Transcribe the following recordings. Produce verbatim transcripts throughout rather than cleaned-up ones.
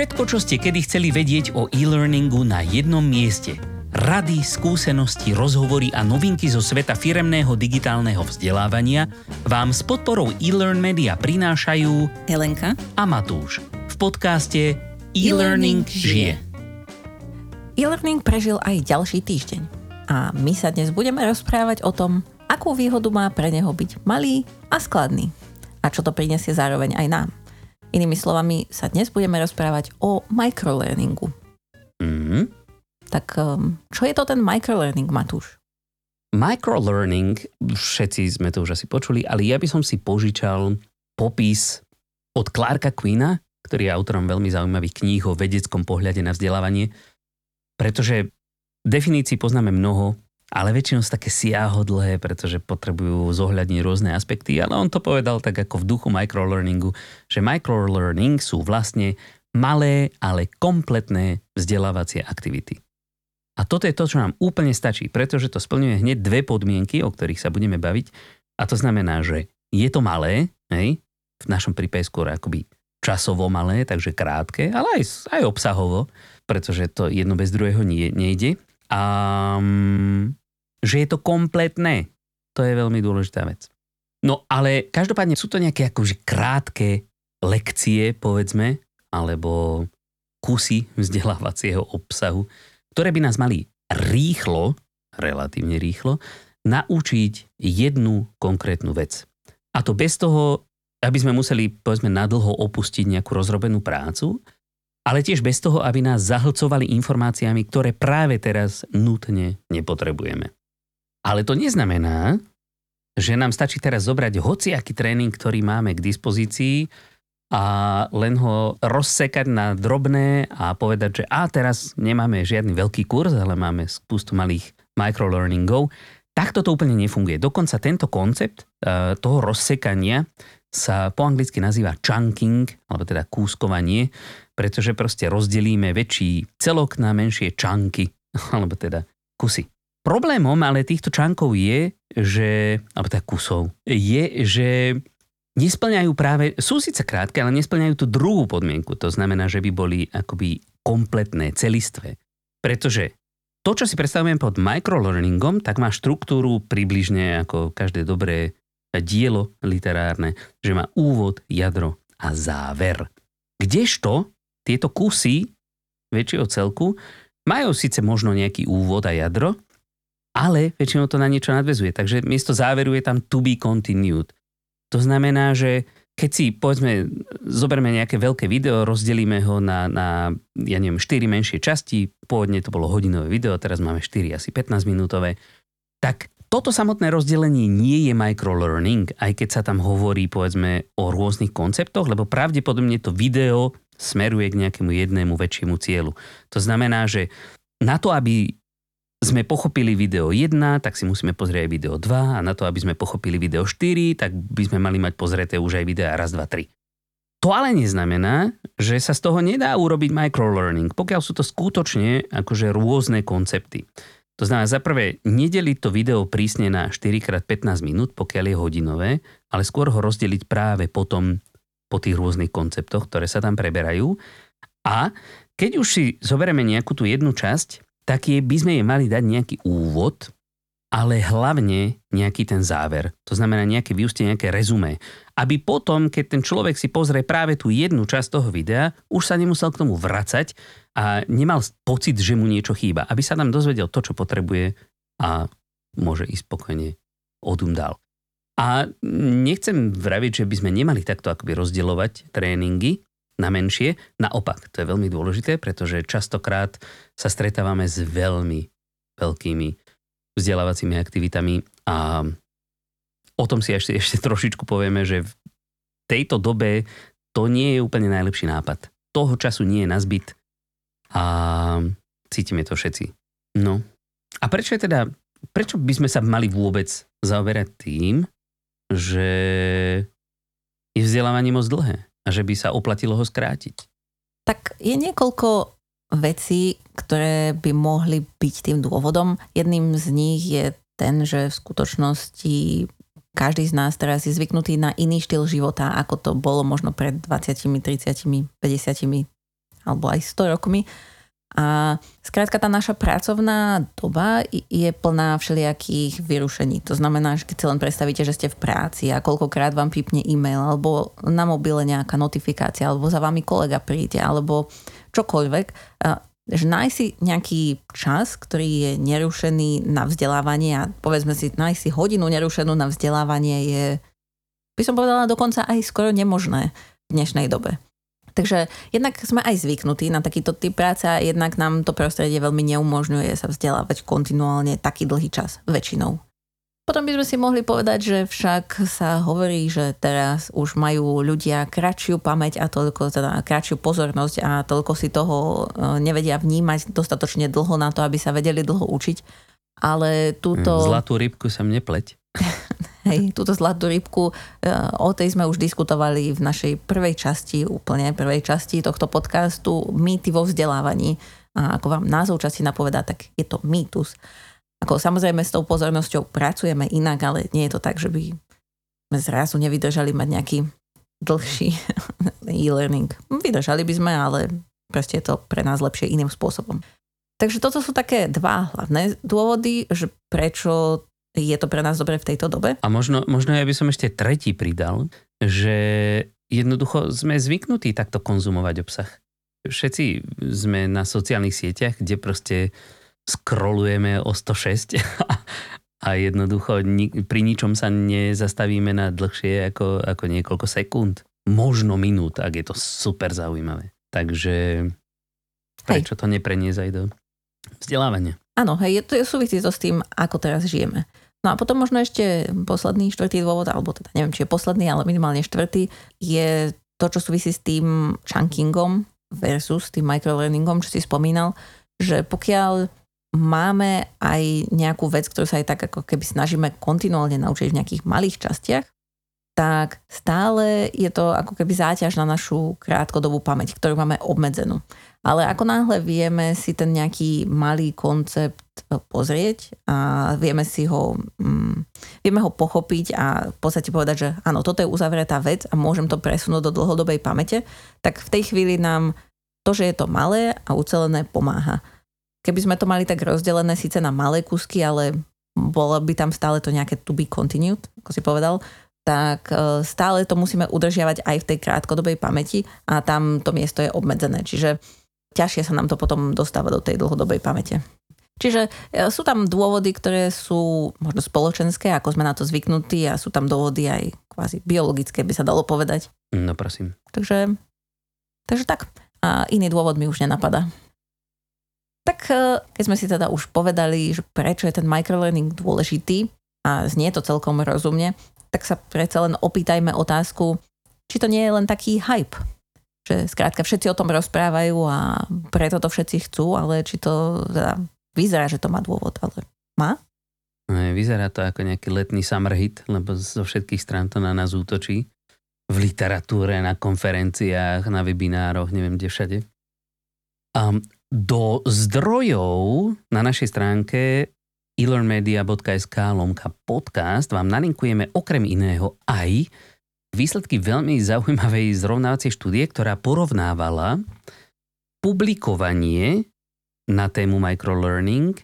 Všetko, čo ste kedy chceli vedieť o e-learningu na jednom mieste. Rady, skúsenosti, rozhovory a novinky zo sveta firemného digitálneho vzdelávania vám s podporou e-learn media prinášajú Elenka a Matúš v podcaste E-learning žije. E-learning prežil aj ďalší týždeň a my sa dnes budeme rozprávať o tom, akú výhodu má pre neho byť malý a skladný a čo to prinesie zároveň aj nám. Inými slovami sa dnes budeme rozprávať o microlearningu. Mhm. Tak čo je to ten microlearning, Matúš? Microlearning, všetci sme to už asi počuli, ale ja by som si požičal popis od Clarka Quinna, ktorý je autorom veľmi zaujímavých kníh o vedeckom pohľade na vzdelávanie, pretože definícií poznáme mnoho, ale väčšinou sú také siahodlhé, pretože potrebujú zohľadniť rôzne aspekty, ale on to povedal tak ako v duchu microlearningu, že microlearning sú vlastne malé, ale kompletné vzdelávacie aktivity. A toto je to, čo nám úplne stačí, pretože to splňuje hneď dve podmienky, o ktorých sa budeme baviť. A to znamená, že je to malé, hej, v našom prípade skôr akoby časovo malé, takže krátke, ale aj, aj obsahovo, pretože to jedno bez druhého nie, nejde. A že je to kompletné, to je veľmi dôležitá vec. No ale každopádne sú to nejaké akože krátke lekcie, povedzme, alebo kusy vzdelávacieho obsahu, ktoré by nás mali rýchlo, relatívne rýchlo, naučiť jednu konkrétnu vec. A to bez toho, aby sme museli, povedzme, nadlho opustiť nejakú rozrobenú prácu, ale tiež bez toho, aby nás zahlcovali informáciami, ktoré práve teraz nutne nepotrebujeme. Ale to neznamená, že nám stačí teraz zobrať hociaký tréning, ktorý máme k dispozícii, a len ho rozsekať na drobné a povedať, že a teraz nemáme žiadny veľký kurz, ale máme spustu malých microlearningov. Takto to úplne nefunguje. Dokonca tento koncept uh, toho rozsekania sa po anglicky nazýva chunking, alebo teda kúskovanie, pretože proste rozdelíme väčší celok na menšie chunky, alebo teda kusy. Problémom ale týchto chunkov je, že, alebo teda kusov, je, že nesplňajú práve, sú síce krátke, ale nesplňajú tú druhú podmienku. To znamená, že by boli akoby kompletné, celistvé. Pretože to, čo si predstavujem pod microlearningom, tak má štruktúru približne ako každé dobré dielo literárne, že má úvod, jadro a záver. Kdežto tieto kusy väčšieho celku majú síce možno nejaký úvod a jadro, ale väčšinou to na niečo nadväzuje. Takže miesto záveru je tam to be continued. To znamená, že keď si, povedzme, zoberme nejaké veľké video, rozdelíme ho na, na ja neviem, štyri menšie časti, pôvodne to bolo hodinové video, teraz máme štyri asi pätnásťminútové, tak toto samotné rozdelenie nie je microlearning, aj keď sa tam hovorí, povedzme, o rôznych konceptoch, lebo pravdepodobne to video smeruje k nejakému jednému väčšiemu cieľu. To znamená, že na to, aby sme pochopili video jeden, tak si musíme pozrieť aj video dva a na to, aby sme pochopili video štyri, tak by sme mali mať pozreté už aj videa raz, dva, tri. To ale neznamená, že sa z toho nedá urobiť microlearning, pokiaľ sú to skutočne akože rôzne koncepty. To znamená, za prvé, nedeliť to video prísne na štyri krát pätnásť minút, pokiaľ je hodinové, ale skôr ho rozdeliť práve potom po tých rôznych konceptoch, ktoré sa tam preberajú. A keď už si zoberieme nejakú tú jednu časť, tak je, by sme jej mali dať nejaký úvod, ale hlavne nejaký ten záver. To znamená nejaké vyústenie, nejaké rezumé. Aby potom, keď ten človek si pozrie práve tú jednu časť toho videa, už sa nemusel k tomu vracať a nemal pocit, že mu niečo chýba. Aby sa tam dozvedel to, čo potrebuje a môže ísť spokojne odumdal. A nechcem vraviť, že by sme nemali takto akoby rozdielovať tréningy na menšie. Naopak, to je veľmi dôležité, pretože častokrát sa stretávame s veľmi veľkými vzdelávacími aktivitami a o tom si ešte, ešte trošičku povieme, že v tejto dobe to nie je úplne najlepší nápad. Toho času nie je nazbyt a cítime to všetci. No. A prečo je teda, prečo by sme sa mali vôbec zaoberať tým, že je vzdelávanie moc dlhé? A že by sa oplatilo ho skrátiť? Tak je niekoľko vecí, ktoré by mohli byť tým dôvodom. Jedným z nich je ten, že v skutočnosti každý z nás teraz je zvyknutý na iný štýl života, ako to bolo možno pred dvadsiatimi, tridsiatimi, päťdesiatimi a alebo aj sto rokmi. A skrátka tá naša pracovná doba je plná všelijakých vyrušení. To znamená, že keď si len predstavíte, že ste v práci a koľkokrát vám pípne e-mail alebo na mobile nejaká notifikácia alebo za vami kolega príde alebo čokoľvek, že nájsť si nejaký čas, ktorý je nerušený na vzdelávanie a povedzme si, nájsť si hodinu nerušenú na vzdelávanie je, by som povedala, dokonca aj skoro nemožné v dnešnej dobe. Takže jednak sme aj zvyknutí na takýto typ práce a jednak nám to prostredie veľmi neumožňuje sa vzdelávať kontinuálne taký dlhý čas, väčšinou. Potom by sme si mohli povedať, že však sa hovorí, že teraz už majú ľudia kratšiu pamäť a toľko, teda kratšiu pozornosť a toľko si toho nevedia vnímať dostatočne dlho na to, aby sa vedeli dlho učiť. Ale túto... Zlatú rybku sem nepleť. Hej, túto zlatú rybku, o tej sme už diskutovali v našej prvej časti, úplne prvej časti tohto podcastu, mýty vo vzdelávaní. A ako vám názov časti napovedá, tak je to mýtus. Ako samozrejme s tou pozornosťou pracujeme inak, ale nie je to tak, že by sme zrazu nevydržali mať nejaký dlhší e-learning. Vydržali by sme, ale proste je to pre nás lepšie iným spôsobom. Takže toto sú také dva hlavné dôvody, že prečo je to pre nás dobre v tejto dobe. A možno, možno ja by som ešte tretí pridal, že jednoducho sme zvyknutí takto konzumovať obsah. Všetci sme na sociálnych sieťach, kde proste scrollujeme o sto šesť a, a jednoducho ni, pri ničom sa nezastavíme na dlhšie ako, ako niekoľko sekúnd. Možno minút, ak je to super zaujímavé. Takže prečo to nepreniesť aj do vzdelávania? Áno, hej, to je súvisí to s tým, ako teraz žijeme. No a potom možno ešte posledný, štvrtý dôvod, alebo teda neviem, či je posledný, ale minimálne štvrtý, je to, čo súvisí s tým chunkingom versus tým microlearningom, čo si spomínal, že pokiaľ máme aj nejakú vec, ktorú sa aj tak ako keby snažíme kontinuálne naučiť v nejakých malých častiach, tak stále je to ako keby záťaž na našu krátkodobú pamäť, ktorú máme obmedzenú. Ale ako náhle vieme si ten nejaký malý koncept pozrieť a vieme si ho, mm, vieme ho pochopiť a v podstate povedať, že áno, toto je uzavretá vec a môžem to presunúť do dlhodobej pamäte, tak v tej chvíli nám to, že je to malé a ucelené, pomáha. Keby sme to mali tak rozdelené síce na malé kúsky, ale bolo by tam stále to nejaké to be continued, ako si povedal, tak stále to musíme udržiavať aj v tej krátkodobej pamäti a tam to miesto je obmedzené. Čiže ťažšie sa nám to potom dostáva do tej dlhodobej pamäte. Čiže sú tam dôvody, ktoré sú možno spoločenské, ako sme na to zvyknutí, a sú tam dôvody aj kvázi biologické, by sa dalo povedať. No prosím. Takže, takže tak. A iný dôvod mi už nenapadá. Tak keď sme si teda už povedali, že prečo je ten microlearning dôležitý a znie to celkom rozumne, tak sa predsa len opýtajme otázku, či to nie je len taký hype. Že skrátka všetci o tom rozprávajú a preto to všetci chcú, ale či to teda vyzerá, že to má dôvod, ale má? Vyzerá to ako nejaký letný summer hit, lebo zo všetkých strán to na nás útočí. V literatúre, na konferenciách, na webinároch, neviem kde všade. A do zdrojov na našej stránke e-learnmedia.sk lomka podcast vám nalinkujeme okrem iného aj výsledky veľmi zaujímavej zrovnávacej štúdie, ktorá porovnávala publikovanie na tému microlearning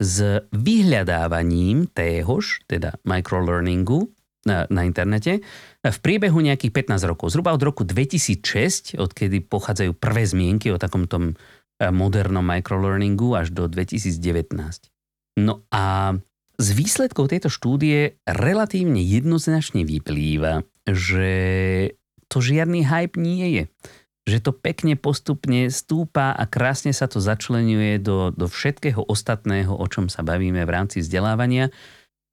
s vyhľadávaním téhož, teda microlearningu na, na internete, v priebehu nejakých pätnásť rokov. Zhruba od roku dvetisícšesť, odkedy pochádzajú prvé zmienky o takomto modernom microlearningu, až do dvetisícdevätnásť. No a z výsledkov tejto štúdie relatívne jednoznačne vyplýva, že to žiadny hype nie je. Že to pekne postupne stúpa a krásne sa to začleňuje do, do všetkého ostatného, o čom sa bavíme v rámci vzdelávania.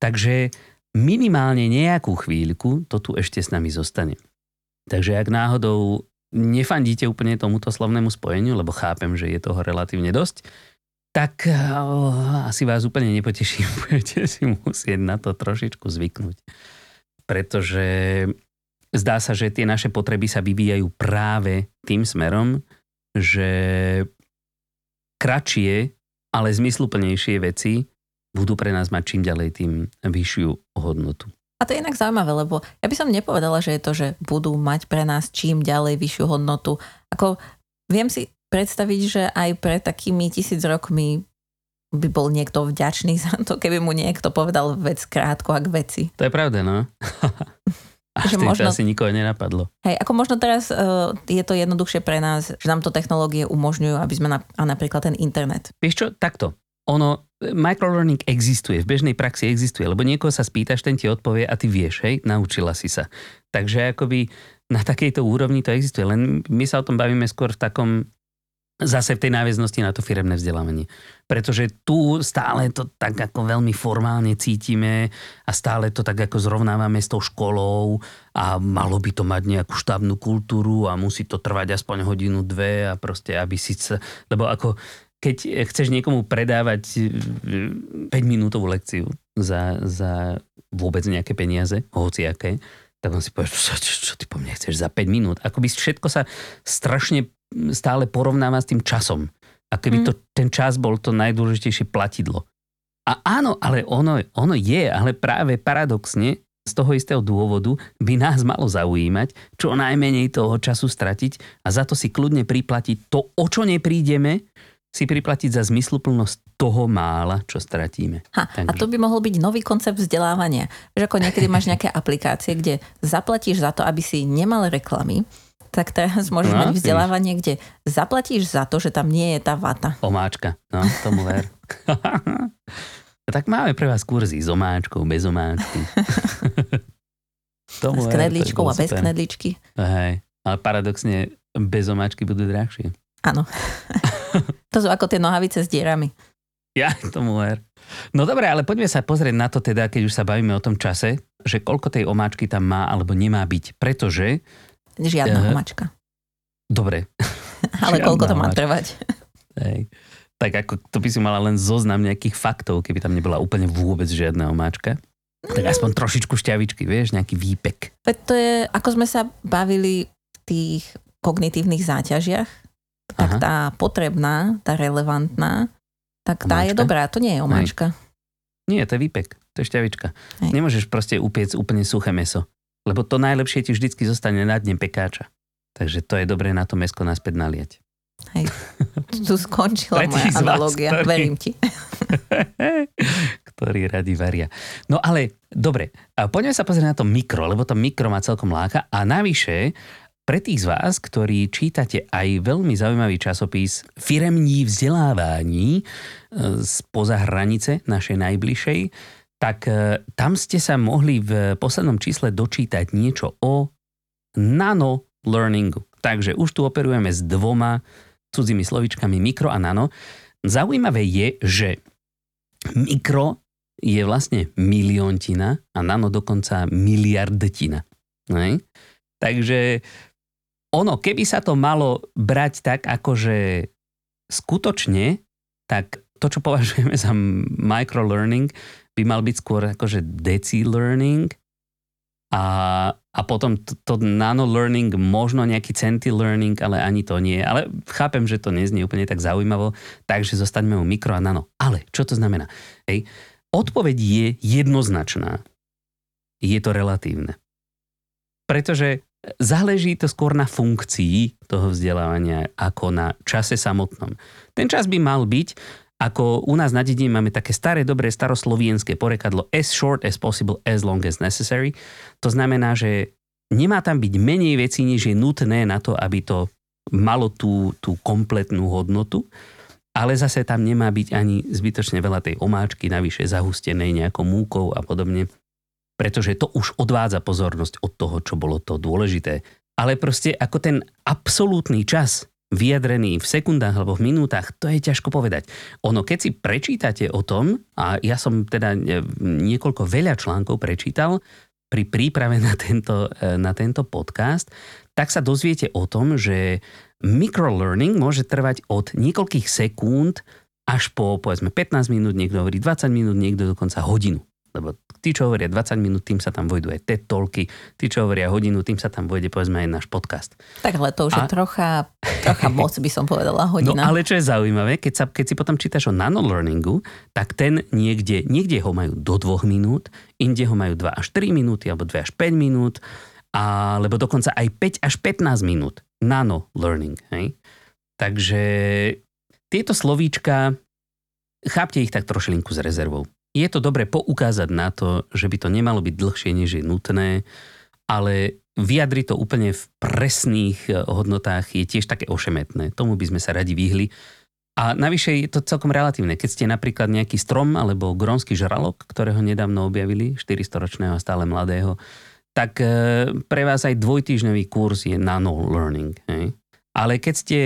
Takže minimálne nejakú chvíľku to tu ešte s nami zostane. Takže ak náhodou nefandíte úplne tomuto slovnému spojeniu, lebo chápem, že je toho relatívne dosť, tak oh, asi vás úplne nepoteším, budete si musieť na to trošičku zvyknúť. Pretože zdá sa, že tie naše potreby sa vyvíjajú práve tým smerom, že kratšie, ale zmysluplnejšie veci budú pre nás mať čím ďalej tým vyššiu hodnotu. A to je inak zaujímavé, lebo ja by som nepovedala, že je to, že budú mať pre nás čím ďalej vyššiu hodnotu. Ako viem si predstaviť, že aj pre takými tisíc rokmi by bol niekto vďačný za to, keby mu niekto povedal vec krátko a k veci. To je pravda, no. A že možno, asi nikoho nenapadlo. Hej, ako možno teraz uh, je to jednoduchšie pre nás, že nám to technológie umožňujú, aby sme na, a napríklad ten internet. Vieš čo, takto. Ono, microlearning existuje, v bežnej praxi existuje, lebo niekoho sa spýtaš, ten ti odpovie a ty vieš, hej, naučila si sa. Takže akoby na takejto úrovni to existuje, len my sa o tom bavíme skôr v takom, zase v tej náväznosti na to firemné vzdelávanie. Pretože tu stále to tak ako veľmi formálne cítime a stále to tak ako zrovnávame s tou školou a malo by to mať nejakú štábnu kultúru a musí to trvať aspoň hodinu, dve a proste aby si... Lebo ako keď chceš niekomu predávať päťminútovú lekciu za, za vôbec nejaké peniaze, hociaké, tak on si povie, čo, čo ty po mne chceš za päť minút. Akoby všetko sa strašne stále porovnáva s tým časom. A keby to, ten čas bol to najdôležitejšie platidlo. A áno, ale ono, ono je, ale práve paradoxne z toho istého dôvodu by nás malo zaujímať, čo najmenej toho času stratiť a za to si kľudne priplatiť to, o čo neprídeme, si priplatiť za zmysluplnosť toho mála, čo stratíme. Ha, a to by mohol byť nový koncept vzdelávania. Že ako niekedy máš nejaké aplikácie, kde zaplatíš za to, aby si nemal reklamy, tak teraz môžeš no, mať vzdelávanie, kde zaplatíš za to, že tam nie je tá vata. Omáčka, no, tomu ver. Tak máme pre vás kurzy s omáčkou, bez omáčky. S knedličkou a bez knedličky. Hej, ale paradoxne bez omáčky budú drahšie. Áno. To sú ako tie nohavice s dierami. Ja, tomu ver. No dobre, ale poďme sa pozrieť na to teda, keď už sa bavíme o tom čase, že koľko tej omáčky tam má alebo nemá byť, pretože žiadna omáčka. Dobre. Ale žiadna koľko to má omáčka trvať? Hej. Tak ako to by si mala len zoznam nejakých faktov, keby tam nebola úplne vôbec žiadna omáčka. Tak aspoň trošičku šťavičky, vieš, nejaký výpek. To je, ako sme sa bavili v tých kognitívnych záťažiach, tak aha, tá potrebná, tá relevantná, tak omáčka? Tá je dobrá, to nie je omáčka. Hej. Nie, to je výpek, to je šťavička. Hej. Nemôžeš proste upiec úplne suché mäso. Lebo to najlepšie ti vždycky zostane na dne pekáča. Takže to je dobré na to mäsko naspäť naliať. Hej, tu skončila moja analógia, vás, ktorý... verím ti. Ktorí radi varia. No ale, dobre, a poďme sa pozrieť na to mikro, lebo to mikro ma celkom láka. A navyše, pre tých z vás, ktorí čítate aj veľmi zaujímavý časopis Firemní vzdelávání spoza hranice našej najbližšej, tak tam ste sa mohli v poslednom čísle dočítať niečo o nanolearningu. Takže už tu operujeme s dvoma cudzými slovíčkami mikro a nano. Zaujímavé je, že mikro je vlastne miliontina a nano dokonca miliardtina. Ne? Takže ono, keby sa to malo brať tak, akože skutočne, tak to, čo považujeme za microlearning, by mal byť skôr akože deci-learning a, a potom to, to nano-learning, možno nejaký centi-learning, ale ani to nie. Ale chápem, že to neznie úplne tak zaujímavo, takže zostaňme u mikro a nano. Ale čo to znamená? Hej. Odpoveď je jednoznačná. Je to relatívne. Pretože záleží to skôr na funkcii toho vzdelávania ako na čase samotnom. Ten čas by mal byť ako u nás na dedine máme také staré, dobré, staroslovenské porekadlo as short as possible, as long as necessary. To znamená, že nemá tam byť menej vecí, než je nutné na to, aby to malo tú, tú kompletnú hodnotu, ale zase tam nemá byť ani zbytočne veľa tej omáčky, navyše zahustenej nejakou múkou a podobne, pretože to už odvádza pozornosť od toho, čo bolo to dôležité. Ale proste ako ten absolútny čas vyjadrený v sekundách alebo v minútach, to je ťažko povedať. Ono, keď si prečítate o tom, a ja som teda niekoľko veľa článkov prečítal pri príprave na tento, na tento podcast, tak sa dozviete o tom, že microlearning môže trvať od niekoľkých sekúnd až po, povedzme, pätnásť minút, niekto hovorí dvadsať minút, niekto dokonca hodinu. Lebo tí, čo hovoria dvadsať minút, tým sa tam vojdu aj TED Talky. Tí, čo hovoria hodinu, tým sa tam vojde, povedzme, aj náš podcast. Tak, ale to už a... je trocha, trocha moc, by som povedala, hodina. No ale čo je zaujímavé, keď, sa, keď si potom čítaš o nanolearningu, tak ten niekde, niekde ho majú do dvoch minút, inde ho majú dva až tri minúty, alebo dva až päť minút, alebo dokonca aj päť až pätnásť minút. Nanolearning, hej? Takže tieto slovíčka, chápte ich tak trošilinku s rezervou. Je to dobre poukázať na to, že by to nemalo byť dlhšie, než je nutné, ale vyjadriť to úplne v presných hodnotách je tiež také ošemetné. Tomu by sme sa radi vyhli. A navyše je to celkom relatívne. Keď ste napríklad nejaký strom alebo grónsky žralok, ktorého nedávno objavili, štyristojročného a stále mladého, tak pre vás aj dvojtýždňový kurz je nano-learning. Hej? Ale keď ste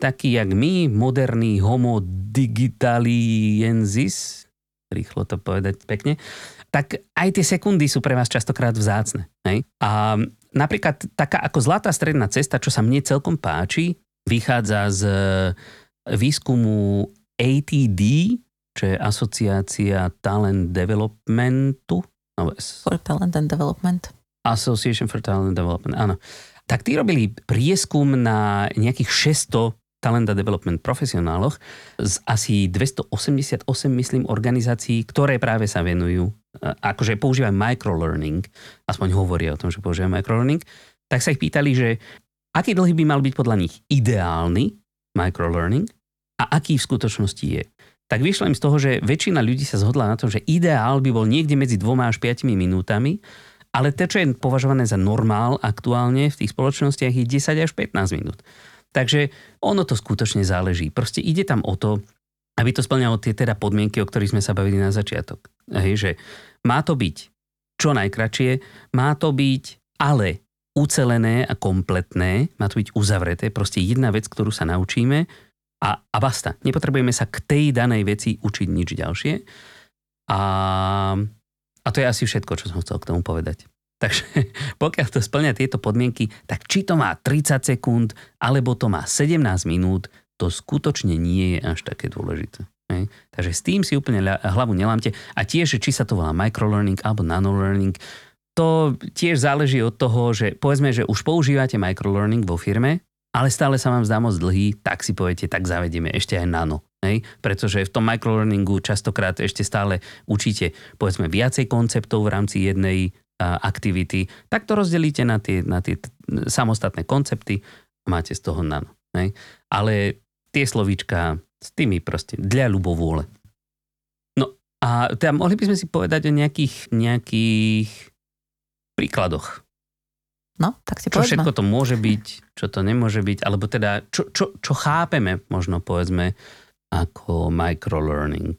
takí jak my, moderný homo digitaliensis, rýchlo to povedať pekne, tak aj tie sekundy sú pre vás častokrát vzácne. Hej? A napríklad taká ako zlatá stredná cesta, čo sa mne celkom páči, vychádza z výskumu á té dé, čo je Association Talent Developmentu. No, for Talent and Development. Association for Talent and Development, áno. Tak tí robili prieskum na nejakých šesťsto talent a development profesionáloch z asi dvestoosemdesiatosem, myslím, organizácií, ktoré práve sa venujú, akože používajú microlearning, aspoň hovoria o tom, že používajú microlearning, tak sa ich pýtali, že aký dlhý by mal byť podľa nich ideálny microlearning a aký v skutočnosti je. Tak vyšlo im z toho, že väčšina ľudí sa zhodla na tom, že ideál by bol niekde medzi dvoma až piatimi minútami, ale to, čo je považované za normál aktuálne v tých spoločnostiach, je desať až pätnásť minút. Takže ono to skutočne záleží. Proste ide tam o to, aby to splňalo tie teda podmienky, o ktorých sme sa bavili na začiatok. Hej, že má to byť čo najkratšie, má to byť ale ucelené a kompletné, má to byť uzavreté, proste jedna vec, ktorú sa naučíme a, a basta. Nepotrebujeme sa k tej danej veci učiť nič ďalšie. A, a to je asi všetko, čo som chcel k tomu povedať. Takže pokiaľ to splňa tieto podmienky, tak či to má tridsať sekúnd, alebo to má sedemnásť minút, to skutočne nie je až také dôležité. Hej? Takže s tým si úplne hlavu nelámte. A tiež, či sa to volá microlearning alebo nanolearning, to tiež záleží od toho, že povedzme, že už používate microlearning vo firme, ale stále sa vám zdá moc dlhý, tak si poviete, tak zavedieme ešte aj nano. Hej? Pretože v tom microlearningu častokrát ešte stále učíte povedzme viacej konceptov v rámci jednej aktivity, tak to rozdelíte na tie, na tie samostatné koncepty a máte z toho nano. Ne? Ale tie slovíčka s tými proste dľa ľubovôle. No a teda mohli by sme si povedať o nejakých, nejakých príkladoch. No, tak si čo povedzme. Čo všetko to môže byť, čo to nemôže byť, alebo teda čo, čo, čo chápeme možno povedzme ako microlearning.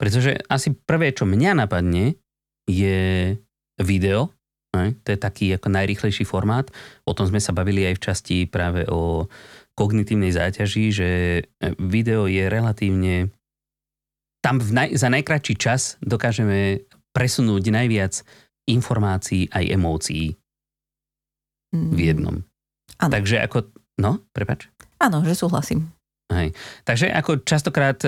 Pretože asi prvé, čo mňa napadne, je video, ne? To je taký ako najrýchlejší formát. O tom sme sa bavili aj v časti práve o kognitívnej záťaži, že video je relatívne... Tam v naj... za najkratší čas dokážeme presunúť najviac informácií aj emócií v jednom. Mm. Takže ako... No, prepáč. Áno, že súhlasím. Hej. Takže ako častokrát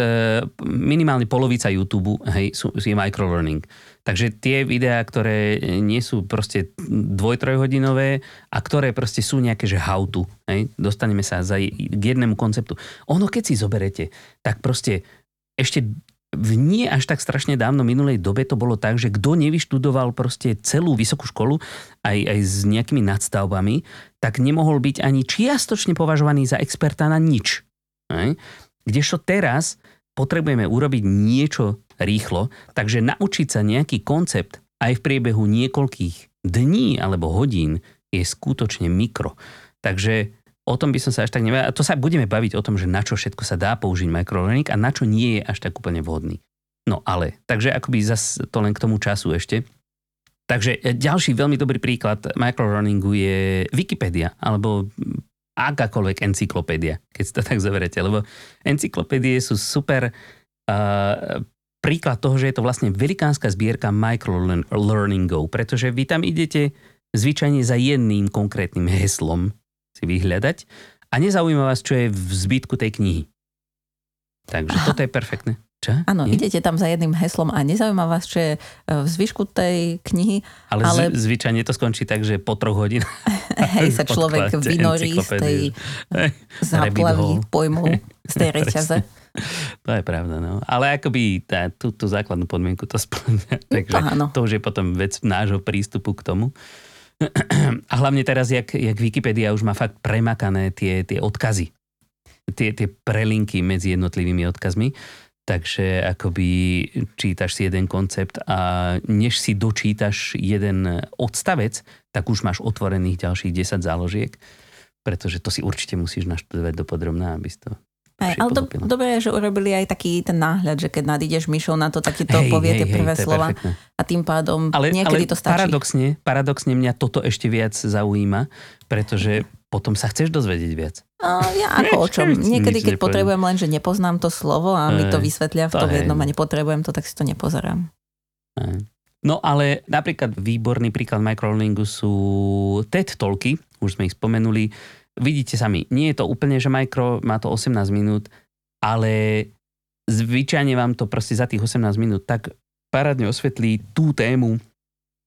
minimálne polovica YouTube, hej, sú, sú je microlearning. Takže tie videá, ktoré nie sú proste dvoj-trojhodinové a ktoré proste sú nejaké, že how to. Hej, dostaneme sa za, k jednému konceptu. Ono keď si zoberete, tak proste ešte v nie až tak strašne dávno minulej dobe to bolo tak, že kto nevyštudoval proste celú vysokú školu aj, aj s nejakými nadstavbami, tak nemohol byť ani čiastočne považovaný za experta na nič. Kdežto teraz potrebujeme urobiť niečo rýchlo, takže naučiť sa nejaký koncept aj v priebehu niekoľkých dní alebo hodín je skutočne mikro. Takže o tom by som sa až tak nevedal. A to sa budeme baviť o tom, že na čo všetko sa dá použiť microlearning a na čo nie je až tak úplne vhodný. No ale, takže akoby zase to len k tomu času ešte. Takže ďalší veľmi dobrý príklad microlearningu je Wikipedia alebo akákoľvek encyklopédia, keď si to tak zoberete, lebo encyklopédie sú super uh, príklad toho, že je to vlastne velikánska zbierka microlearningov, pretože vy tam idete zvyčajne za jedným konkrétnym heslom si vyhľadať a nezaujíma vás, čo je v zbytku tej knihy. Takže aha, toto je perfektné. Čo? Áno, nie? Idete tam za jedným heslom a nezaujíma vás, čo je v zvyšku tej knihy. Ale, ale... Z, zvyčajne to skončí tak, že po troch hodinách. Hej, sa človek vynorí z tej záplavy pojmov, z tej reťaze. To je pravda, no. Ale akoby tá, tú, tú základnú podmienku to splňa. Takže áno, to už je potom vec nášho prístupu k tomu. A hlavne teraz, jak, jak Wikipedia už má fakt premakané tie, tie odkazy. tie, tie prelinky medzi jednotlivými odkazmi. Takže akoby čítaš si jeden koncept a než si dočítaš jeden odstavec, tak už máš otvorených ďalších desať záložiek, pretože to si určite musíš naštudovať dopodrobná, aby si to... Hej, ale do, dobre je, že urobili aj taký ten náhľad, že keď nadídeš myšou na to, tak ti to hej, povie hej, tie prvé hej, slova a tým pádom ale, niekedy ale to stačí. Ale paradoxne, paradoxne mňa toto ešte viac zaujíma, pretože potom sa chceš dozvedieť viac. A ja ako o čom? Niekedy, keď potrebujem len, že nepoznám to slovo a mi to vysvetlia v tom jednom a nepotrebujem to, tak si to nepozerám. No ale napríklad výborný príklad microlearningu sú TED Talky, už sme ich spomenuli. Vidíte sami, nie je to úplne, že micro, má to osemnásť minút, ale zvyčajne vám to proste za tých osemnásť minút tak parádne osvetlí tú tému,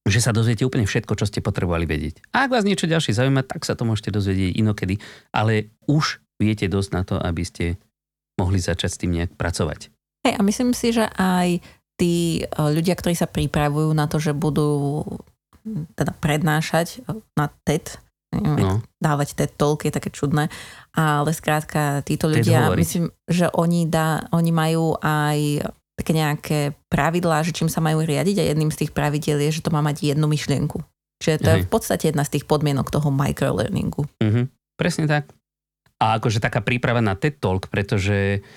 že sa dozviete úplne všetko, čo ste potrebovali vedieť. A ak vás niečo ďalšie zaujíma, tak sa to môžete dozvedieť inokedy, ale už viete dosť na to, aby ste mohli začať s tým nejak pracovať. Hej, a myslím si, že aj tí ľudia, ktorí sa pripravujú na to, že budú teda prednášať na TED, No. dávať TED Talky, je také čudné, ale skrátka títo ľudia, myslím, že oni, dá, oni majú aj také nejaké pravidlá, že čím sa majú riadiť a jedným z tých pravidiel je, že to má mať jednu myšlienku. Čiže to Hej. je v podstate jedna z tých podmienok toho microlearningu. Mhm. Presne tak. A akože taká príprava na TED Talk, pretože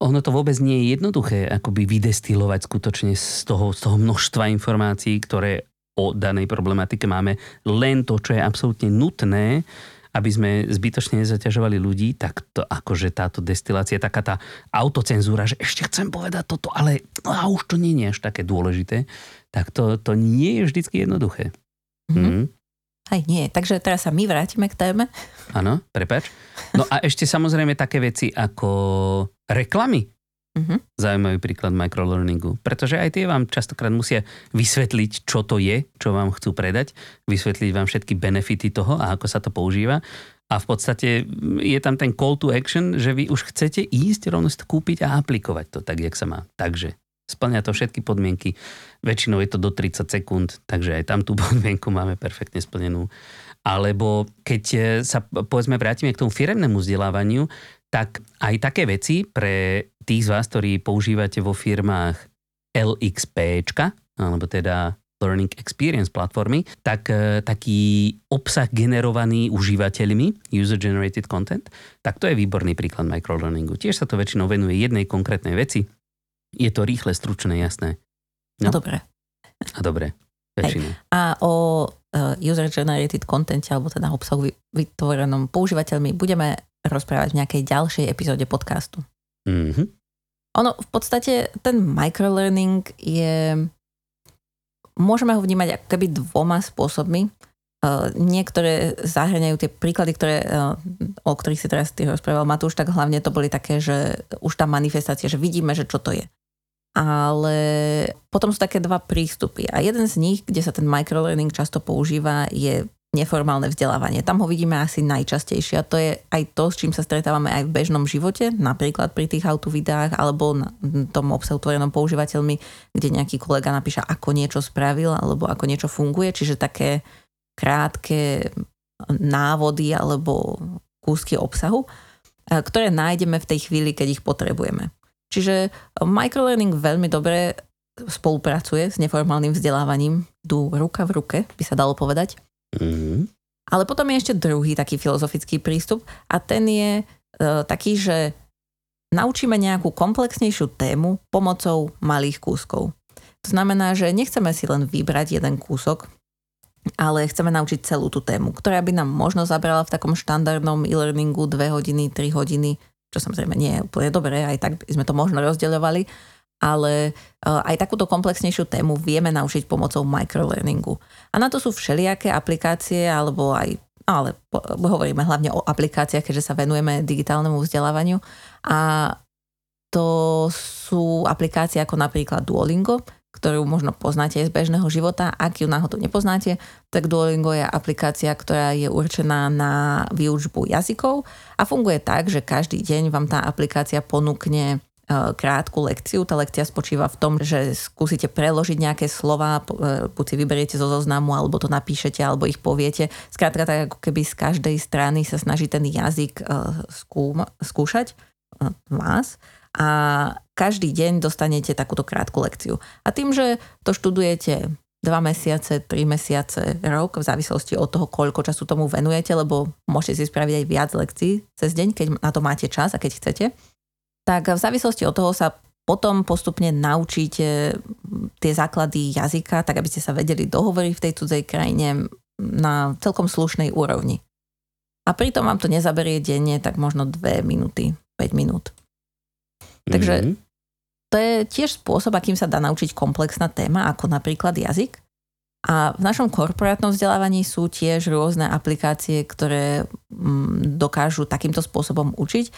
ono to vôbec nie je jednoduché akoby vydestilovať skutočne z toho, z toho množstva informácií, ktoré o danej problematike máme, len to, čo je absolútne nutné, aby sme zbytočne nezaťažovali ľudí, tak to akože táto destilácia, taká tá autocenzúra, že ešte chcem povedať toto, ale a už to nie je až také dôležité, tak to, to nie je vždycky jednoduché. Mm-hmm. Mm. Aj nie, takže teraz sa my vrátime k téme. Áno, prepáč. No a ešte samozrejme také veci ako reklamy. Mm-hmm. Zaujímavý príklad microlearningu, pretože aj tie vám častokrát musia vysvetliť, čo to je, čo vám chcú predať, vysvetliť vám všetky benefity toho a ako sa to používa a v podstate je tam ten call to action, že vy už chcete ísť rovno kúpiť a aplikovať to tak, jak sa má. Takže spĺňa to všetky podmienky, väčšinou je to do tridsať sekúnd, takže aj tam tú podmienku máme perfektne splnenú. Alebo keď sa povedzme vrátime k tomu firemnému vzdelávaniu, tak aj také veci pre tých z vás, ktorí používate vo firmách el iks péčka, alebo teda Learning Experience platformy, tak taký obsah generovaný užívateľmi, user-generated content, tak to je výborný príklad microlearningu. Tiež sa to väčšinou venuje jednej konkrétnej veci. Je to rýchle, stručné, jasné. No. A dobre. A dobre. Väčšinou. A o user-generated contente, alebo teda obsahu vytvorenom používateľmi, budeme rozprávať v nejakej ďalšej epizóde podcastu. Mm-hmm. Ono v podstate, ten microlearning je... Môžeme ho vnímať ako keby dvoma spôsobmi. Uh, niektoré zahrňajú tie príklady, ktoré, uh, o ktorých si teraz ty rozprával, Matúš, tak hlavne to boli také, že už tá manifestácia, že vidíme, že čo to je. Ale potom sú také dva prístupy. A jeden z nich, kde sa ten microlearning často používa, je neformálne vzdelávanie. Tam ho vidíme asi najčastejšie a to je aj to, s čím sa stretávame aj v bežnom živote, napríklad pri tých auto videách alebo na tom obsahu tvorenom používateľmi, kde nejaký kolega napíša, ako niečo spravil alebo ako niečo funguje, čiže také krátke návody alebo kúsky obsahu, ktoré nájdeme v tej chvíli, keď ich potrebujeme. Čiže microlearning veľmi dobre spolupracuje s neformálnym vzdelávaním, idú ruka v ruke, by sa dalo povedať. Mm-hmm. Ale potom je ešte druhý taký filozofický prístup a ten je e, taký, že naučíme nejakú komplexnejšiu tému pomocou malých kúskov. To znamená, že nechceme si len vybrať jeden kúsok, ale chceme naučiť celú tú tému, ktorá by nám možno zabrala v takom štandardnom e-learningu dve hodiny, tri hodiny, čo samozrejme nie je úplne dobré, aj tak sme to možno rozdeľovali, ale aj takúto komplexnejšiu tému vieme naučiť pomocou microlearningu. A na to sú všelijaké aplikácie, alebo aj, ale hovoríme hlavne o aplikáciách, keďže sa venujeme digitálnemu vzdelávaniu. A to sú aplikácie ako napríklad Duolingo, ktorú možno poznáte z bežného života. Ak ju náhodou nepoznáte, tak Duolingo je aplikácia, ktorá je určená na výučbu jazykov a funguje tak, že každý deň vám tá aplikácia ponúkne krátku lekciu. Tá lekcia spočíva v tom, že skúsite preložiť nejaké slova, buď si vyberiete zo zoznamu, alebo to napíšete, alebo ich poviete. Skrátka tak, ako keby z každej strany sa snaží ten jazyk skúma, skúšať vás. A každý deň dostanete takúto krátku lekciu. A tým, že to študujete dva mesiace, tri mesiace, rok, v závislosti od toho, koľko času tomu venujete, lebo môžete si spraviť aj viac lekcií cez deň, keď na to máte čas a keď chcete, tak v závislosti od toho sa potom postupne naučíte tie základy jazyka, tak aby ste sa vedeli dohovoriť v tej cudzej krajine na celkom slušnej úrovni. A pritom vám to nezaberie denne, tak možno dve minúty, päť minút. Takže to je tiež spôsob, akým sa dá naučiť komplexná téma, ako napríklad jazyk. A v našom korporátnom vzdelávaní sú tiež rôzne aplikácie, ktoré dokážu takýmto spôsobom učiť.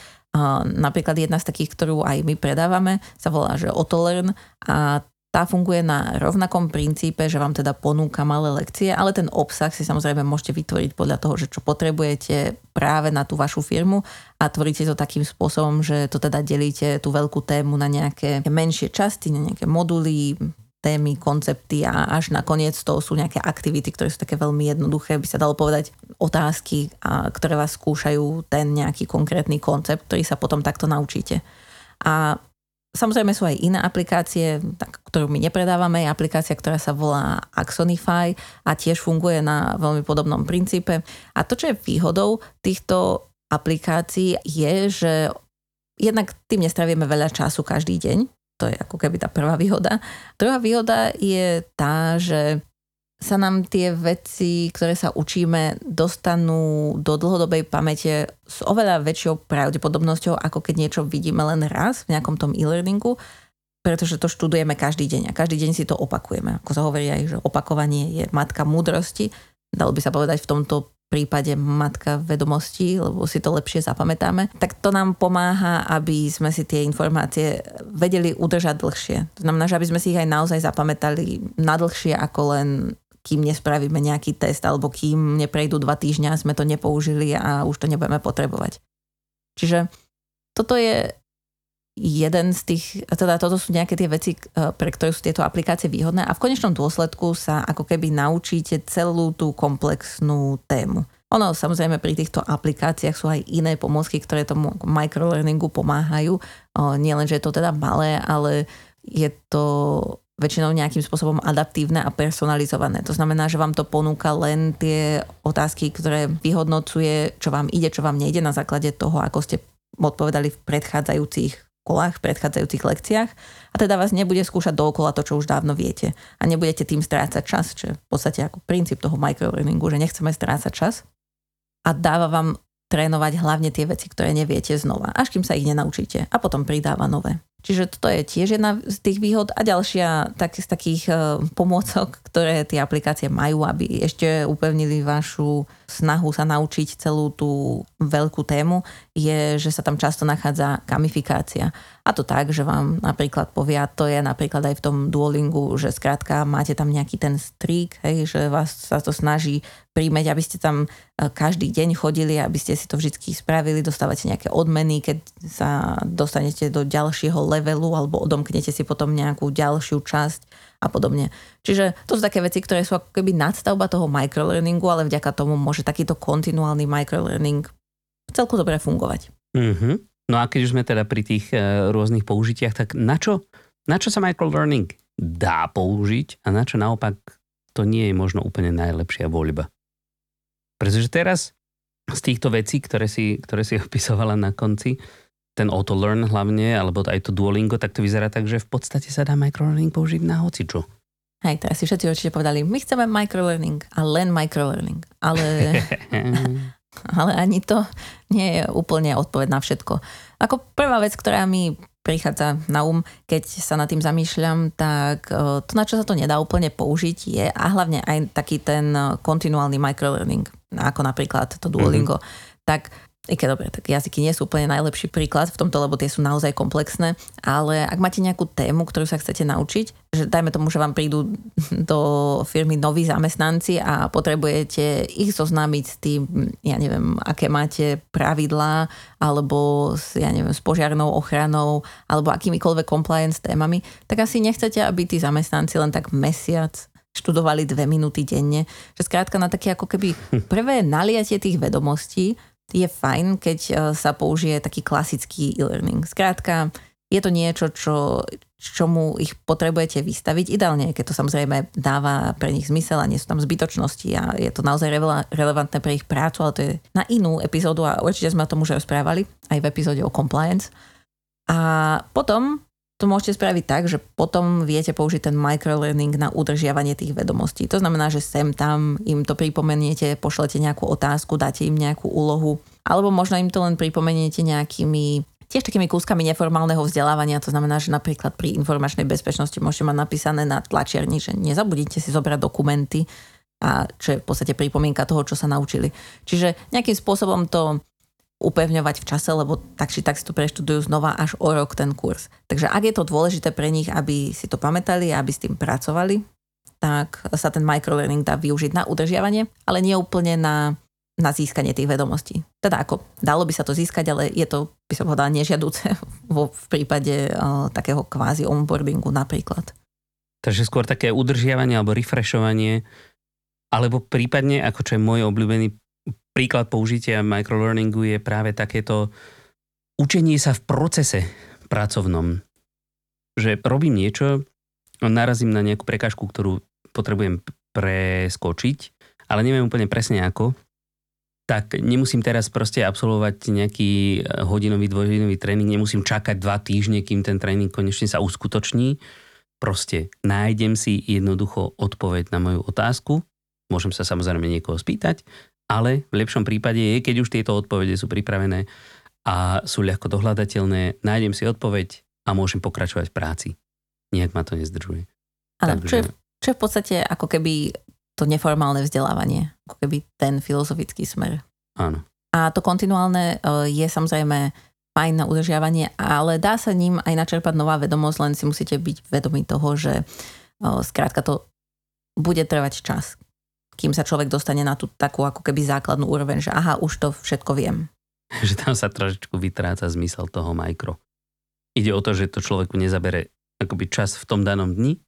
Napríklad jedna z takých, ktorú aj my predávame, sa volá, že AutoLearn, a tá funguje na rovnakom princípe, že vám teda ponúka malé lekcie, ale ten obsah si samozrejme môžete vytvoriť podľa toho, že čo potrebujete práve na tú vašu firmu, a tvoríte to takým spôsobom, že to teda delíte tú veľkú tému na nejaké menšie časti, na nejaké moduly, témy, koncepty, a až nakoniec to sú nejaké aktivity, ktoré sú také veľmi jednoduché, by sa dalo povedať otázky, a ktoré vás skúšajú ten nejaký konkrétny koncept, ktorý sa potom takto naučíte. A samozrejme sú aj iné aplikácie, ktorú my nepredávame, je aplikácia, ktorá sa volá Axonify a tiež funguje na veľmi podobnom princípe. A to, čo je výhodou týchto aplikácií, je, že jednak tým nestravíme veľa času každý deň. To je ako keby tá prvá výhoda. Druhá výhoda je tá, že sa nám tie veci, ktoré sa učíme, dostanú do dlhodobej pamäte s oveľa väčšou pravdepodobnosťou, ako keď niečo vidíme len raz v nejakom tom e-learningu, pretože to študujeme každý deň a každý deň si to opakujeme. Ako sa hovorí aj, že opakovanie je matka múdrosti, dalo by sa povedať v tomto prípade matka vedomostí, lebo si to lepšie zapamätáme, tak to nám pomáha, aby sme si tie informácie vedeli udržať dlhšie. To znamená, že aby sme si ich aj naozaj zapamätali na dlhšie ako len kým nespravíme nejaký test, alebo kým neprejdú dva týždňa, sme to nepoužili a už to nebudeme potrebovať. Čiže toto je jeden z tých, teda toto sú nejaké tie veci, pre ktoré sú tieto aplikácie výhodné, a v konečnom dôsledku sa ako keby naučíte celú tú komplexnú tému. Ono, samozrejme, pri týchto aplikáciách sú aj iné pomôcky, ktoré tomu microlearningu pomáhajú. Nielen, že je to teda malé, ale je to väčšinou nejakým spôsobom adaptívne a personalizované. To znamená, že vám to ponúka len tie otázky, ktoré vyhodnocuje, čo vám ide, čo vám nejde, na základe toho, ako ste odpovedali v predchádzajúcich kolách, v predchádzajúcich lekciách. A teda vás nebude skúšať dookola to, čo už dávno viete. A nebudete tým strácať čas, čo je v podstate ako princíp toho microlearningu, že nechceme strácať čas. A dáva vám trénovať hlavne tie veci, ktoré neviete znova, až kým sa ich nenaučíte, a potom pridáva nové. Čiže toto je tiež jedna z tých výhod, a ďalšia tak, z takých pomôcok, ktoré tie aplikácie majú, aby ešte upevnili vašu snahu sa naučiť celú tú veľkú tému, je, že sa tam často nachádza gamifikácia. A to tak, že vám napríklad povia, to je napríklad aj v tom Duolingu, že skrátka máte tam nejaký ten strik, hej, že vás sa to snaží príjmeť, aby ste tam každý deň chodili, aby ste si to vždy spravili, dostávate nejaké odmeny, keď sa dostanete do ďalšieho levelu, alebo odomknete si potom nejakú ďalšiu časť a podobne. Čiže to sú také veci, ktoré sú ako keby nadstavba toho microlearningu, ale vďaka tomu môže takýto kontinuálny microlearning celku dobre fungovať. Mm-hmm. No a keď už sme teda pri tých e, rôznych použitiach, tak na čo, na čo sa microlearning dá použiť a na čo naopak to nie je možno úplne najlepšia voľba? Pretože teraz z týchto vecí, ktoré si, ktoré si opisovala na konci, ten AutoLearn hlavne, alebo aj to Duolingo, tak to vyzerá tak, že v podstate sa dá microlearning použiť na hocičo. Hej, teraz si všetci určite povedali, my chceme microlearning a len microlearning, ale... ale ani to nie je úplne odpoveď na všetko. Ako prvá vec, ktorá mi prichádza na um, keď sa nad tým zamýšľam, tak to, na čo sa to nedá úplne použiť, je, a hlavne aj taký ten kontinuálny microlearning, ako napríklad to Duolingo, mm-hmm. tak I keď dobre, tak jazyky nie sú úplne najlepší príklad v tomto, lebo tie sú naozaj komplexné, ale ak máte nejakú tému, ktorú sa chcete naučiť, že dajme tomu, že vám prídu do firmy noví zamestnanci a potrebujete ich zoznámiť s tým, ja neviem, aké máte pravidlá, alebo s, ja neviem, s požiarnou ochranou, alebo akýmikoľvek compliance témami, tak asi nechcete, aby tí zamestnanci len tak mesiac študovali dve minúty denne. Že skrátka na také ako keby prvé naliatie tých vedomostí je fajn, keď sa použije taký klasický e-learning. Skrátka, je to niečo, čo, čomu ich potrebujete vystaviť. Ideálne, keď to samozrejme dáva pre nich zmysel a nie sú tam zbytočnosti a je to naozaj relevantné pre ich prácu, ale to je na inú epizódu a určite sme o tom už rozprávali, aj v epizóde o compliance. A potom to môžete spraviť tak, že potom viete použiť ten microlearning na udržiavanie tých vedomostí. To znamená, že sem tam im to pripomeniete, pošlete nejakú otázku, dáte im nejakú úlohu, alebo možno im to len pripomeniete nejakými tiež takými kúskami neformálneho vzdelávania. To znamená, že napríklad pri informačnej bezpečnosti môžete mať napísané na tlačiarni, že nezabudnite si zobrať dokumenty, a čo je v podstate pripomienka toho, čo sa naučili. Čiže nejakým spôsobom to upevňovať v čase, lebo tak či tak si to preštudujú znova až o rok ten kurz. Takže ak je to dôležité pre nich, aby si to pamätali a aby s tým pracovali, tak sa ten microlearning dá využiť na udržiavanie, ale nie úplne na, na získanie tých vedomostí. Teda ako, dalo by sa to získať, ale je to, by som povedala, nežiaduce vo, v prípade uh, takého kvázi onboardingu napríklad. Takže skôr také udržiavanie alebo refreshovanie, alebo prípadne, ako čo je môj obľúbený príklad použitia microlearningu, je práve takéto učenie sa v procese pracovnom. Že robím niečo, narazím na nejakú prekážku, ktorú potrebujem preskočiť, ale neviem úplne presne ako, tak nemusím teraz proste absolvovať nejaký hodinový, dvojhodinový tréning, nemusím čakať dva týždne, kým ten tréning konečne sa uskutoční. Proste nájdem si jednoducho odpoveď na moju otázku, môžem sa samozrejme niekoho spýtať, ale v lepšom prípade je, keď už tieto odpovede sú pripravené a sú ľahko dohľadateľné, nájdem si odpoveď a môžem pokračovať v práci. Nijak ma to nezdržuje. Ale Takže... čo, je, čo je v podstate ako keby to neformálne vzdelávanie, ako keby ten filozofický smer. Áno. A to kontinuálne je samozrejme fajn na udržiavanie, ale dá sa ním aj načerpať nová vedomosť, len si musíte byť vedomí toho, že skrátka to bude trvať čas, kým sa človek dostane na tú takú ako keby základnú úroveň, že aha, už to všetko viem. Že tam sa trošičku vytráca zmysel toho micro. Ide o to, že to človeku nezabere akoby čas v tom danom dni,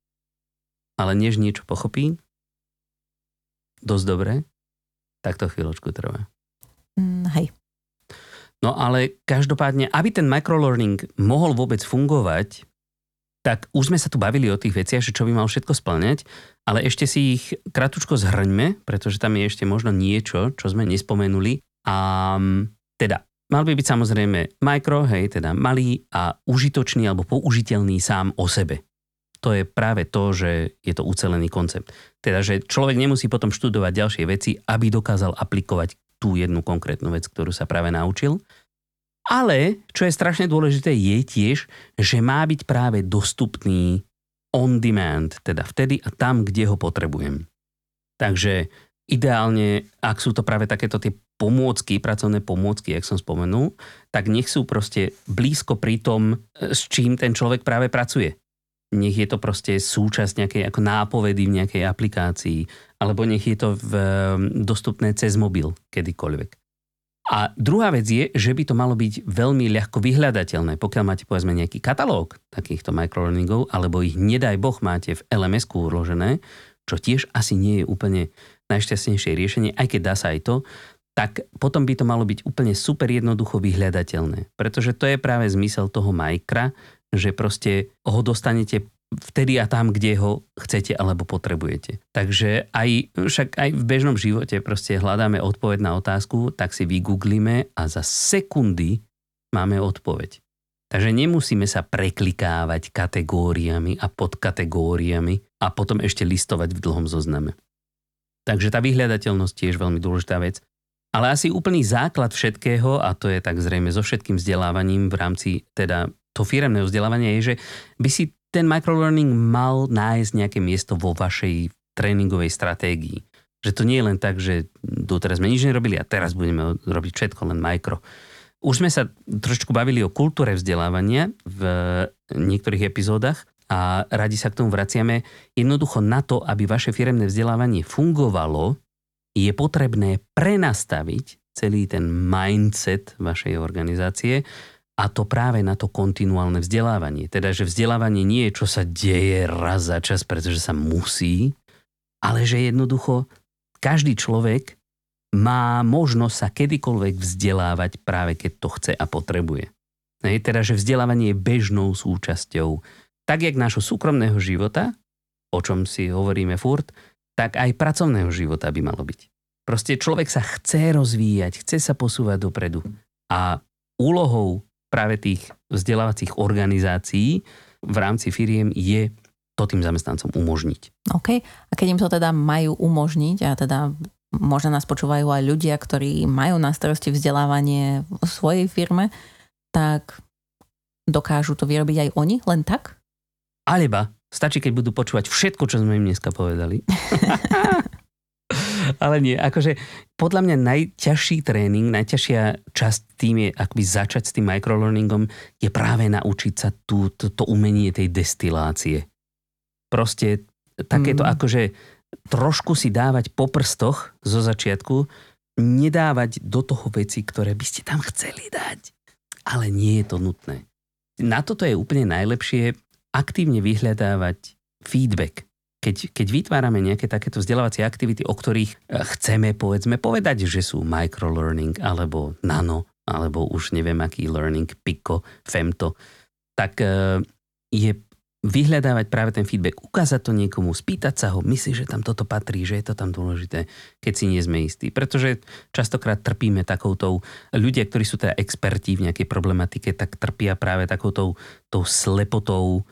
ale než niečo pochopí dosť dobre, tak to chvíľočku trvá. Mm, hej. No ale každopádne, aby ten microlearning mohol vôbec fungovať, tak už sme sa tu bavili o tých veciach, že čo by mal všetko spĺňať, ale ešte si ich kratučko zhrňme, pretože tam je ešte možno niečo, čo sme nespomenuli. A teda, mal by byť samozrejme micro, hej, teda malý a užitočný alebo použiteľný sám o sebe. To je práve to, že je to ucelený koncept. Teda, že človek nemusí potom študovať ďalšie veci, aby dokázal aplikovať tú jednu konkrétnu vec, ktorú sa práve naučil. Ale, čo je strašne dôležité, je tiež, že má byť práve dostupný on demand, teda vtedy a tam, kde ho potrebujem. Takže ideálne, ak sú to práve takéto tie pomôcky, pracovné pomôcky, jak som spomenul, tak nech sú proste blízko pri tom, s čím ten človek práve pracuje. Nech je to proste súčasť nejakej ako nápovedy v nejakej aplikácii, alebo nech je to v, dostupné cez mobil kedykoľvek. A druhá vec je, že by to malo byť veľmi ľahko vyhľadateľné, pokiaľ máte povedzme nejaký katalóg takýchto microlearningov, alebo ich nedaj boh máte v el em esku uložené, čo tiež asi nie je úplne najšťastnejšie riešenie, aj keď dá sa aj to, tak potom by to malo byť úplne super jednoducho vyhľadateľné. Pretože to je práve zmysel toho micra, že proste ho dostanete vtedy a tam, kde ho chcete alebo potrebujete. Takže aj, však aj v bežnom živote proste hľadáme odpoveď na otázku, tak si vygooglíme a za sekundy máme odpoveď. Takže nemusíme sa preklikávať kategóriami a podkategóriami a potom ešte listovať v dlhom zozname. Takže tá vyhľadateľnosť je veľmi dôležitá vec. Ale asi úplný základ všetkého, a to je tak zrejme so všetkým vzdelávaním v rámci teda to firemného vzdelávania, je, že by si ten microlearning mal nájsť nejaké miesto vo vašej tréningovej stratégii. Že to nie je len tak, že doteraz sme nič nerobili a teraz budeme robiť všetko len micro. Už sme sa trošku bavili o kultúre vzdelávania v niektorých epizódach a radi sa k tomu vraciame. Jednoducho na to, aby vaše firemné vzdelávanie fungovalo, je potrebné prenastaviť celý ten mindset vašej organizácie a to práve na to kontinuálne vzdelávanie. Teda, že vzdelávanie nie je, čo sa deje raz za čas, pretože sa musí, ale že jednoducho každý človek má možnosť sa kedykoľvek vzdelávať práve keď to chce a potrebuje. Hej, teda, že vzdelávanie je bežnou súčasťou tak jak nášho súkromného života, o čom si hovoríme furt, tak aj pracovného života by malo byť. Proste človek sa chce rozvíjať, chce sa posúvať dopredu. A úlohou práve tých vzdelávacích organizácií v rámci firiem je to tým zamestnancom umožniť. OK. A keď im to teda majú umožniť a teda možno nás počúvajú aj ľudia, ktorí majú na starosti vzdelávanie v svojej firme, tak dokážu to vyrobiť aj oni len tak? Aleba stačí, keď budú počúvať všetko, čo sme im dneska povedali. Ale nie, akože podľa mňa najťažší tréning, najťažšia časť tým je, akby začať s tým microlearningom, je práve naučiť sa tú, to, to umenie tej destilácie. Proste takéto mm. akože trošku si dávať po prstoch zo začiatku, nedávať do toho veci, ktoré by ste tam chceli dať. Ale nie je to nutné. Na toto je úplne najlepšie aktívne vyhľadávať feedback. Keď, keď vytvárame nejaké takéto vzdelávacie aktivity, o ktorých chceme, povedzme, povedať, že sú microlearning, alebo nano, alebo už neviem aký learning, pico, femto, tak je vyhľadávať práve ten feedback, ukázať to niekomu, spýtať sa ho, myslíš, že tam toto patrí, že je to tam dôležité, keď si nie sme istí. Pretože častokrát trpíme takoutou, ľudia, ktorí sú teda experti v nejakej problematike, tak trpia práve takoutou tou slepotou,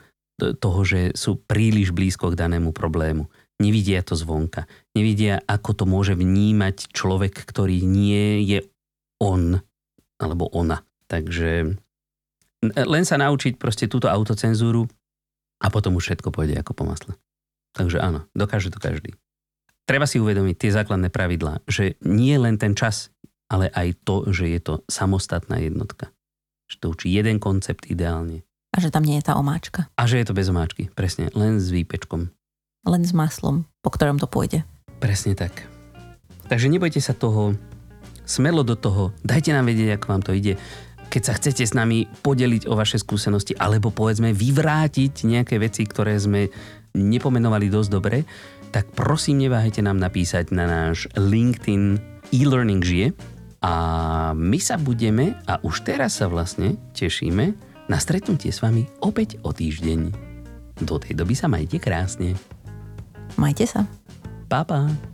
toho, že sú príliš blízko k danému problému. Nevidia to zvonka. Nevidia, ako to môže vnímať človek, ktorý nie je on alebo ona. Takže len sa naučiť proste túto autocenzúru a potom už všetko pôjde ako po masle. Takže áno, dokáže to každý. Treba si uvedomiť tie základné pravidlá, že nie len ten čas, ale aj to, že je to samostatná jednotka. Že to učí jeden koncept ideálne. A že tam nie je tá omáčka. A že je to bez omáčky, presne. Len s výpečkom. Len s maslom, po ktorom to pôjde. Presne tak. Takže nebojte sa toho, smelo do toho, dajte nám vedieť, ako vám to ide. Keď sa chcete s nami podeliť o vaše skúsenosti, alebo povedzme vyvrátiť nejaké veci, ktoré sme nepomenovali dosť dobre, tak prosím, neváhajte nám napísať na náš LinkedIn e-learning žije. A my sa budeme, a už teraz sa vlastne tešíme, na stretnutie s vami opäť o týždeň. Do tej doby sa majte krásne. Majte sa. Pa, pa.